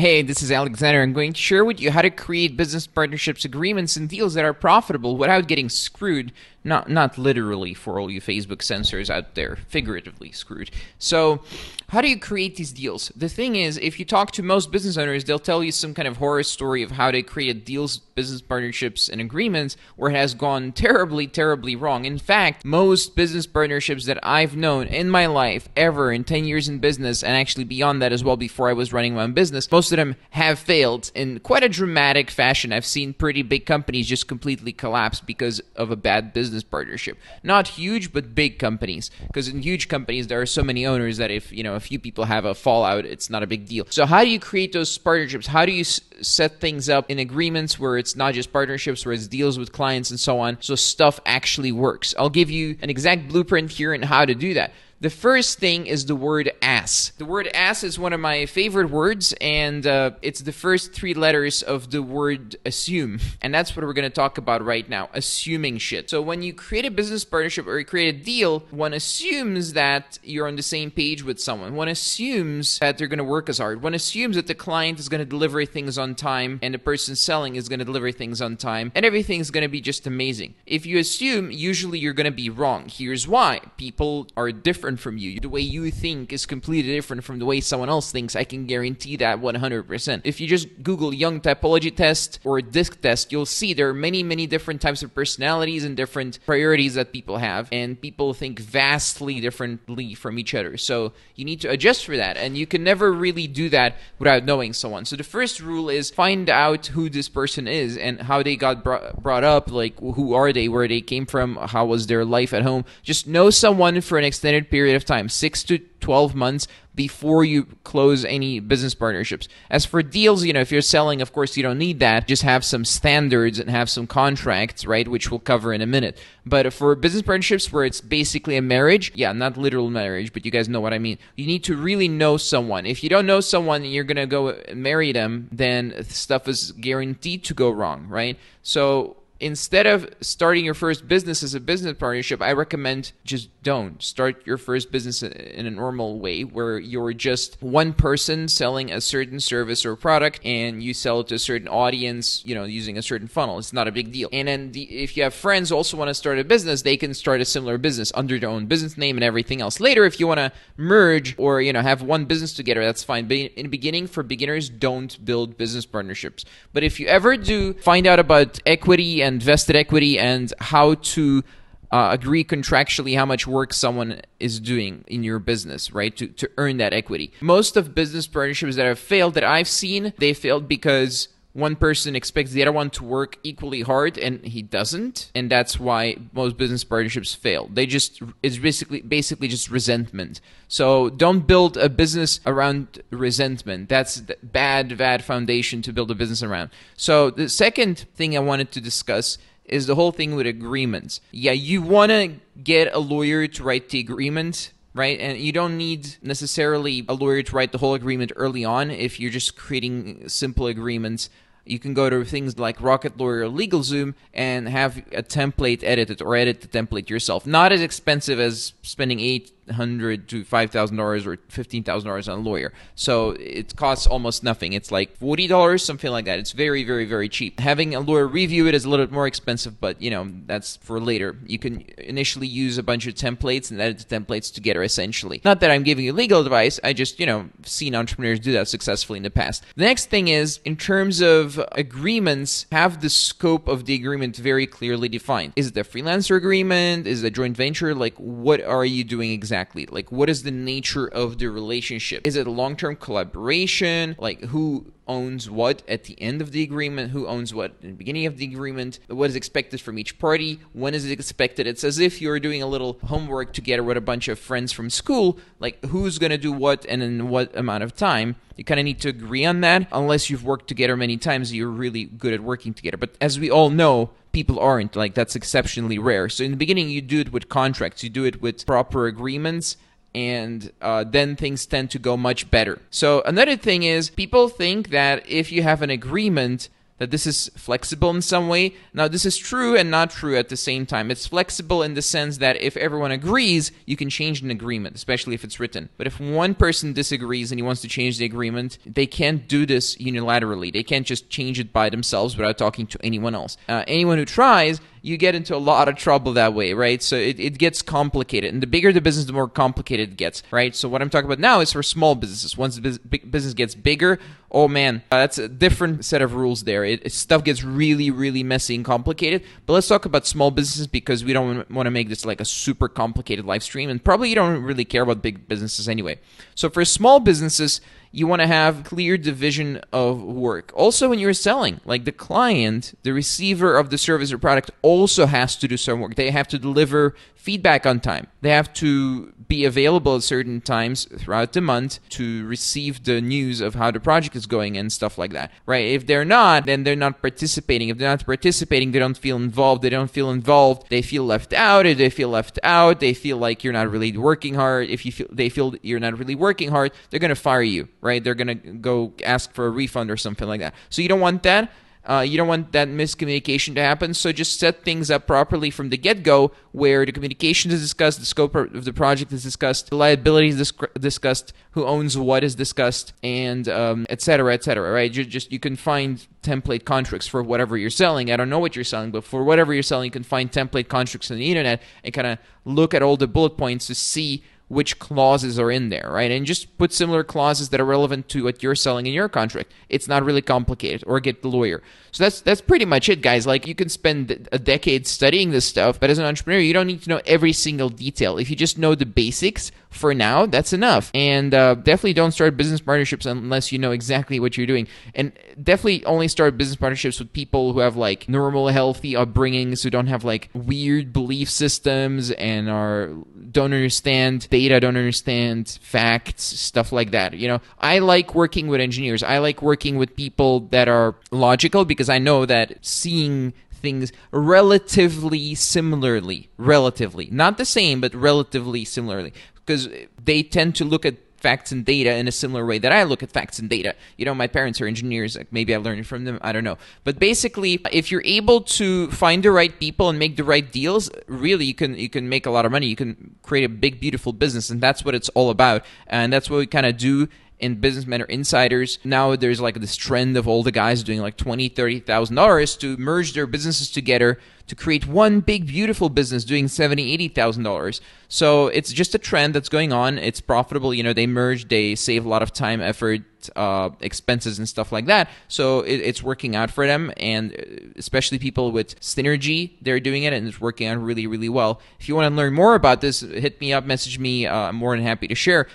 Hey, this is Alexander. I'm going to share with you how to create business partnerships, agreements, and deals that are profitable without getting screwed. Not literally for all you Facebook censors out there, figuratively screwed. So how do you create these deals? The thing is, if you talk to most business owners, they'll tell you some kind of horror story of how they created deals, business partnerships, and agreements where it has gone terribly, terribly wrong. In fact, most business partnerships that I've known in my life ever in 10 years in business, and actually beyond that as well before I was running my own business, most of them have failed in quite a dramatic fashion. I've seen pretty big companies just completely collapse because of a bad business partnership. Not huge, but big companies, because in huge companies there are so many owners that if a few people have a fallout, it's not a big deal. So how do you create those partnerships? How do you set things up in agreements where it's not just partnerships, where it's deals with clients and so on, so stuff actually works? I'll give you an exact blueprint here on how to do that. The first thing is the word ass. The word ass is one of my favorite words, and it's the first three letters of the word assume. And that's what we're going to talk about right now, assuming shit. So when you create a business partnership or you create a deal, one assumes that you're on the same page with someone. One assumes that they're going to work as hard. One assumes that the client is going to deliver things on time and the person selling is going to deliver things on time and everything's going to be just amazing. If you assume, usually you're going to be wrong. Here's why. People are different from you. The way you think is completely different from the way someone else thinks. I can guarantee that 100%. If you just Google Jung typology test or DISC test, you'll see there are many, many different types of personalities and different priorities that people have, and people think vastly differently from each other. So you need to adjust for that, and you can never really do that without knowing someone. So the first rule is find out who this person is and how they got brought up, like who are they, where they came from, how was their life at home. Just know someone for an extended period of time, 6 to 12 months before you close any business partnerships. As for deals, if you're selling, of course, you don't need that. Just have some standards and have some contracts, right, which we'll cover in a minute. But for business partnerships where it's basically a marriage, not literal marriage, but you guys know what I mean. You need to really know someone. If you don't know someone and you're going to go marry them, then stuff is guaranteed to go wrong, right? So instead of starting your first business as a business partnership, I recommend just don't start your first business in a normal way where you're just one person selling a certain service or product and you sell it to a certain audience, using a certain funnel. It's not a big deal. And then if you have friends who also want to start a business, they can start a similar business under their own business name and everything else. Later, if you want to merge or have one business together, that's fine. But in the beginning, for beginners, don't build business partnerships. But if you ever do, find out about equity and vested equity and how to agree contractually how much work someone is doing in your business, right, to earn that equity. Most of business partnerships that have failed that I've seen, they failed because one person expects the other one to work equally hard and he doesn't, and that's why most business partnerships fail. They just, it's basically just resentment. So don't build a business around resentment. That's the bad foundation to build a business around. So the second thing I wanted to discuss is the whole thing with agreements. You want to get a lawyer to write the agreement, right? And you don't need necessarily a lawyer to write the whole agreement early on. If you're just creating simple agreements, you can go to things like Rocket Lawyer or LegalZoom and have a template edited or edit the template yourself. Not as expensive as spending $800 to $5,000 or $15,000 on a lawyer. So it costs almost nothing. It's like $40, something like that. It's very, very, very cheap. Having a lawyer review it is a little bit more expensive, but that's for later. You can initially use a bunch of templates and edit the templates together, essentially. Not that I'm giving you legal advice. I just, seen entrepreneurs do that successfully in the past. The next thing is, in terms of agreements, have the scope of the agreement very clearly defined. Is it a freelancer agreement? Is it a joint venture? Like, what are you doing exactly? Like, what is the nature of the relationship? Is it a long-term collaboration? Like, who owns what at the end of the agreement? Who owns what in the beginning of the agreement? What is expected from each party? When is it expected? It's as if you're doing a little homework together with a bunch of friends from school, like who's going to do what and in what amount of time. You kind of need to agree on that. Unless you've worked together many times, you're really good at working together. But as we all know, people aren't. Like, that's exceptionally rare. So in the beginning, you do it with contracts. You do it with proper agreements, and then things tend to go much better. So another thing is, people think that if you have an agreement, that this is flexible in some way. Now, this is true and not true at the same time. It's flexible in the sense that if everyone agrees, you can change an agreement, especially if it's written. But if one person disagrees and he wants to change the agreement, they can't do this unilaterally. They can't just change it by themselves without talking to anyone else. Anyone who tries, you get into a lot of trouble that way, right? So it gets complicated. And the bigger the business, the more complicated it gets, right? So what I'm talking about now is for small businesses. Once the business gets bigger, oh man, that's a different set of rules there. Stuff gets really, really messy and complicated. But let's talk about small businesses because we don't want to make this like a super complicated live stream. And probably you don't really care about big businesses anyway. So for small businesses, you want to have clear division of work. Also, when you're selling, like the client, the receiver of the service or product also has to do some work. They have to deliver feedback on time. They have to be available at certain times throughout the month to receive the news of how the project is going and stuff like that, right? If they're not, then they're not participating. If they're not participating, they don't feel involved. They don't feel involved. They feel left out. If they feel left out, they feel like you're not really working hard. If they feel you're not really working hard, they're going to fire you, right? They're going to go ask for a refund or something like that. So you don't want that. You don't want that miscommunication to happen, so just set things up properly from the get-go where the communication is discussed, the scope of the project is discussed, the liability is discussed, who owns what is discussed, and et cetera, right? You can find template contracts for whatever you're selling. I don't know what you're selling, but for whatever you're selling, you can find template contracts on the internet and kind of look at all the bullet points to see which clauses are in there, right? And just put similar clauses that are relevant to what you're selling in your contract. It's not really complicated. Or get the lawyer. So that's pretty much it, guys. Like, you can spend a decade studying this stuff, but as an entrepreneur, you don't need to know every single detail. If you just know the basics for now, that's enough. And definitely don't start business partnerships unless you know exactly what you're doing. And definitely only start business partnerships with people who have like normal, healthy upbringings, who don't have like weird belief systems and don't understand data, don't understand facts, stuff like that. You know, I like working with engineers. I like working with people that are logical because I know that seeing things relatively similarly, not the same, but relatively similarly, because they tend to look at facts and data in a similar way that I look at facts and data. You know, my parents are engineers. Like, maybe I learned it from them. I don't know. But basically, if you're able to find the right people and make the right deals, really, you can make a lot of money. You can create a big, beautiful business, and that's what it's all about. And that's what we kind of do in Businessmen Are Insiders. Now there's like this trend of all the guys doing like $20,000, $30,000 to merge their businesses together to create one big, beautiful business doing $70,000, $80,000. So it's just a trend that's going on. It's profitable. You know, they merge, they save a lot of time, effort, expenses and stuff like that. So it's working out for them, and especially people with synergy, they're doing it and it's working out really, really well. If you want to learn more about this, hit me up, message me. I'm more than happy to share.